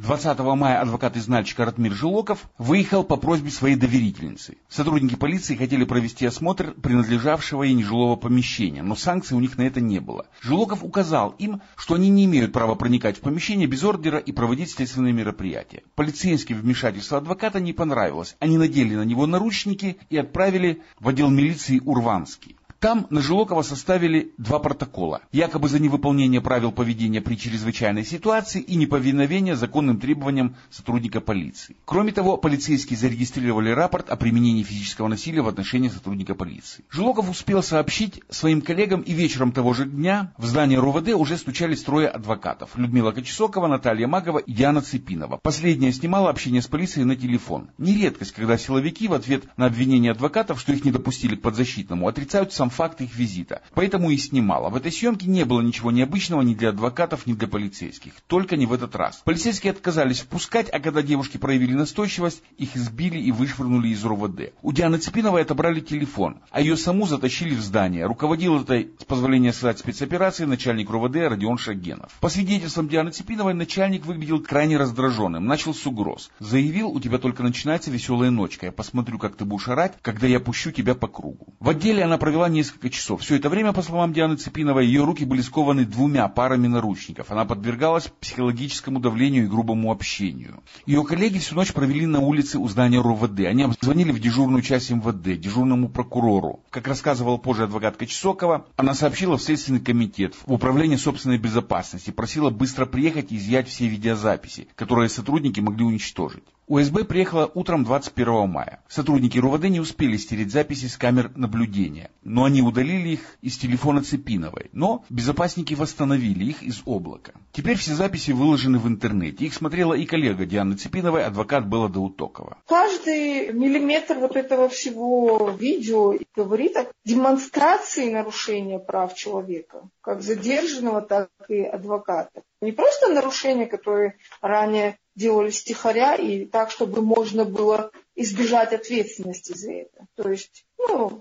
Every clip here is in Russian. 20 мая адвокат-изнальщик Ратмир Жилоков выехал по просьбе своей доверительницы. Сотрудники полиции хотели провести осмотр принадлежавшего ей нежилого помещения, но санкций у них на это не было. Жилоков указал им, что они не имеют права проникать в помещение без ордера и проводить следственные мероприятия. Полицейским вмешательство адвоката не понравилось. Они надели на него наручники и отправили в отдел милиции Урванский. Там на Жилокова составили два протокола, якобы за невыполнение правил поведения при чрезвычайной ситуации и неповиновение законным требованиям сотрудника полиции. Кроме того, полицейские зарегистрировали рапорт о применении физического насилия в отношении сотрудника полиции. Жилоков успел сообщить своим коллегам, и вечером того же дня в здание РОВД уже стучались трое адвокатов: Людмила Кочесокова, Наталья Магова и Диана Цепинова. Последняя снимала общение с полицией на телефон. Не редкость, когда силовики в ответ на обвинение адвокатов, что их не допустили к подзащитному, отрицают сам факт их визита, поэтому и снимала. В этой съемке не было ничего необычного ни для адвокатов, ни для полицейских. Только не в этот раз. Полицейские отказались впускать, а когда девушки проявили настойчивость, их избили и вышвырнули из РОВД. У Дианы Цепиновой отобрали телефон, а ее саму затащили в здание. Руководил этой, с позволения сказать, спецоперацией начальник РОВД Родион Шагенов. По свидетельствам Дианы Цепиновой, начальник выглядел крайне раздраженным, начал с угроз. Заявил: у тебя только начинается веселая ночка, я посмотрю, как ты будешь орать, когда я пущу тебя по кругу. В отделе она провела несколько часов. Все это время, по словам Дианы Цепиновой, ее руки были скованы двумя парами наручников. Она подвергалась психологическому давлению и грубому общению. Ее коллеги всю ночь провели на улице у здания РОВД. Они обзвонили в дежурную часть МВД, дежурному прокурору. Как рассказывала позже адвокат Кочесокова, она сообщила в Следственный комитет, в Управление собственной безопасности, просила быстро приехать и изъять все видеозаписи, которые сотрудники могли уничтожить. УСБ приехала утром 21 мая. Сотрудники РУВД не успели стереть записи с камер наблюдения, но они удалили их из телефона Цепиновой. Но безопасники восстановили их из облака. Теперь все записи выложены в интернете. Их смотрела и коллега Дианы Цепиновой, адвокат Белла Даутокова. Каждый миллиметр вот этого всего видео говорит о демонстрации нарушения прав человека, как задержанного, так и адвоката. Не просто нарушения, которые ранее делали втихаря и так, чтобы можно было избежать ответственности за это. То есть,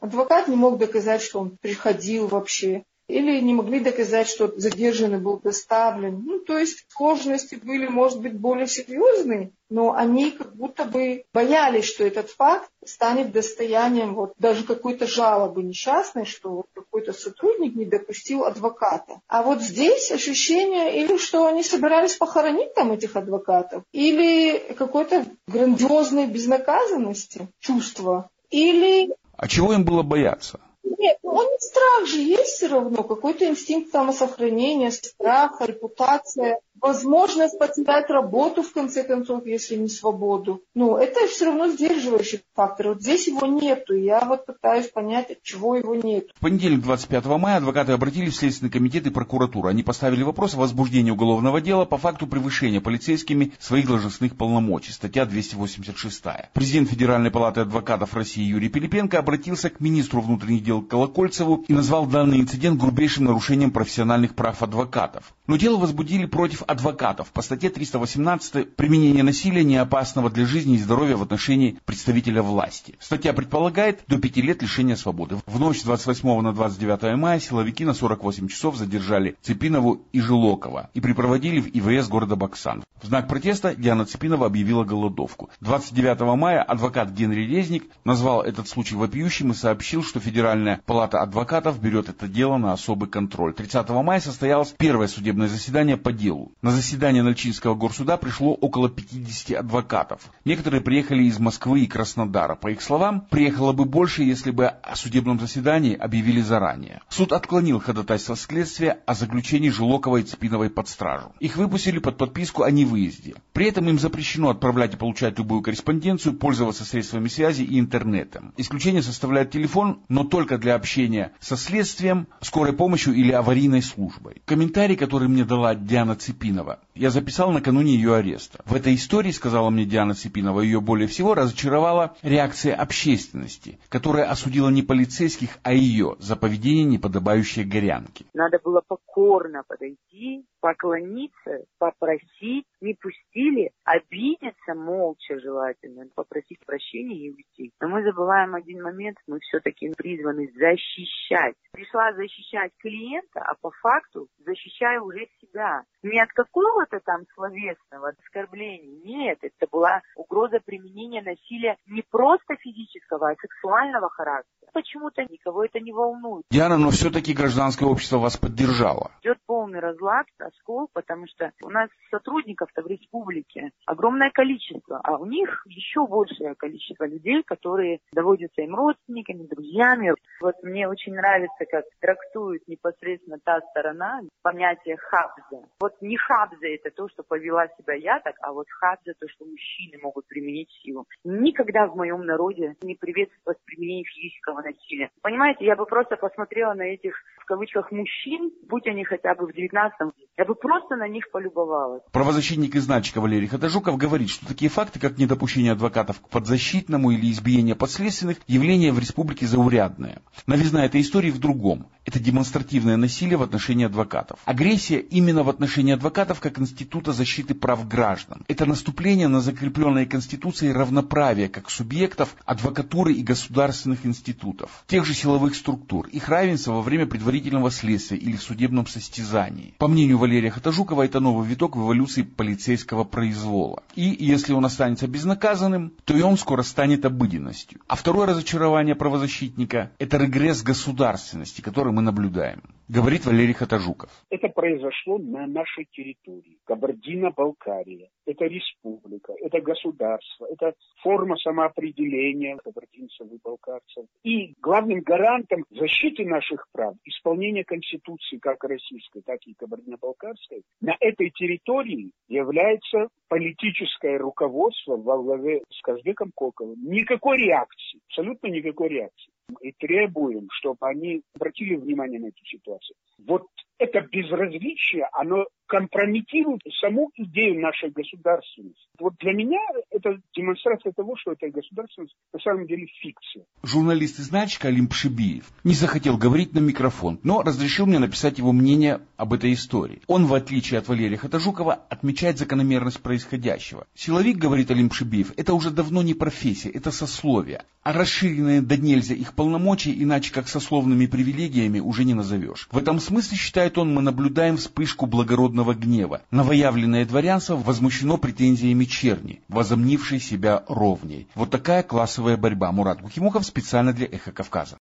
адвокат не мог доказать, что он приходил вообще, или не могли доказать, что задержанный был доставлен. То есть сложности были, может быть, более серьезные, но они как будто бы боялись, что этот факт станет достоянием даже какой-то жалобы несчастной, что какой-то сотрудник не допустил адвоката. А вот здесь ощущение, или что они собирались похоронить там этих адвокатов, или какой-то грандиозной безнаказанности чувства, или... А чего им было бояться? Нет, страх же есть все равно, какой-то инстинкт самосохранения, страх, репутация, возможность потерять работу, в конце концов, если не свободу. Это все равно сдерживающий фактор. Вот здесь его нету, и я пытаюсь понять, от чего его нет. В понедельник, 25 мая, адвокаты обратились в Следственный комитет и прокуратуру. Они поставили вопрос о возбуждении уголовного дела по факту превышения полицейскими своих должностных полномочий, статья 286. Президент Федеральной палаты адвокатов России Юрий Пилипенко обратился к министру внутренних дел Колокольцеву и назвал данный инцидент грубейшим нарушением профессиональных прав адвокатов. Но дело возбудили против адвокатов по статье 318 «Применение насилия, неопасного для жизни и здоровья в отношении представителя власти». Статья предполагает до 5 лет лишения свободы. В ночь с 28 на 29 мая силовики на 48 часов задержали Цепинову и Жилокова и припроводили в ИВС города Баксан. В знак протеста Диана Цепинова объявила голодовку. 29 мая адвокат Генри Резник назвал этот случай вопиющим и сообщил, что Федеральная палата адвокатов берет это дело на особый контроль. 30 мая состоялось первое судебное заседание по делу. На заседание Нальчинского горсуда пришло около 50 адвокатов. Некоторые приехали из Москвы и Краснодара. По их словам, приехало бы больше, если бы о судебном заседании объявили заранее. Суд отклонил ходатайство следствия о заключении Жилокова и Цепиновой под стражу. Их выпустили под подписку о невыезде. При этом им запрещено отправлять и получать любую корреспонденцию, пользоваться средствами связи и интернетом. Исключение составляет телефон, но только для общения со следствием, скорой помощью или аварийной службой. Комментарий, который мне дала Диана Цепинова, я записал накануне ее ареста. В этой истории, сказала мне Диана Цепинова, ее более всего разочаровала реакция общественности, которая осудила не полицейских, а ее за поведение, неподобающее горянке. Надо было покорно подойти, поклониться, попросить, не пустили, обидеться молча желательно, попросить прощения и уйти. Но мы забываем один момент, мы все-таки призваны защищать. Пришла защищать клиента, а по факту защищаю уже себя. Не от какого-то там словесного оскорбления, нет, это была угроза применения насилия не просто физического, а сексуального характера. Почему-то никого это не волнует. Диана, но все-таки гражданское общество вас поддержало. Идет полный разлад, оскол, потому что у нас сотрудников-то в республике огромное количество, а у них еще большее количество людей, которые доводятся им родственниками, друзьями. Вот мне очень нравится, как трактует непосредственно та сторона понятие «хабзэ». Вот не «хабзэ» это то, что повела себя я так, а вот «хабзэ» то, что мужчины могут применить силу. Никогда в моем народе не приветствовалось применение физического насилия. Понимаете, я бы просто посмотрела на этих, в кавычках, мужчин, будь они хотя бы в 19-м, я бы просто на них полюбовалась. Правозащитник и знатчика Валерий Хатажуков говорит, что такие факты, как недопущение адвокатов к подзащитному или избиение подследственных, явление в республике заурядное. Новизна этой истории в другом. Это демонстративное насилие в отношении адвокатов. Агрессия именно в отношении адвокатов как института защиты прав граждан. Это наступление на закрепленные Конституцией равноправие как субъектов адвокатуры и государственных институтов, тех же силовых структур, их равенство во время предварительного следствия или в судебном состязании. По мнению Валерия Хатажукова, это новый виток в эволюции полицейского произвола. И если он останется безнаказанным, то и он скоро станет обыденностью. А второе разочарование правозащитника – это регресс государственности, который мы наблюдаем, говорит Валерий Хатажуков. Это произошло на нашей территории. Кабардино-Балкария. Это республика, это государство, это форма самоопределения кабардинцев и балкарцев. И главным гарантом защиты наших прав, исполнения Конституции как российской, так и кабардино-балкарской, на этой территории является политическое руководство во главе с Казбеком Коковым. Никакой реакции, абсолютно никакой реакции. И требуем, чтобы они обратили внимание на эту ситуацию. Вот это безразличие, оно компрометирует саму идею нашей государственности. Вот для меня это демонстрация того, что эта государственность на самом деле фикция. Журналист и знатчик Олимп Шибиев не захотел говорить на микрофон, но разрешил мне написать его мнение об этой истории. Он, в отличие от Валерия Хатажукова, отмечает закономерность происходящего. Силовик, говорит Олимп Шибиев, это уже давно не профессия, это сословие. А расширенные до нельзя их полномочия, иначе как сословными привилегиями, уже не назовешь. В этом смысле, считает он, мы наблюдаем вспышку благородного гнева. Новоявленное дворянство возмущено претензиями черни, возомнившей себя ровней. Вот такая классовая борьба. Мурат Гукемухов специально для «Эхо Кавказа».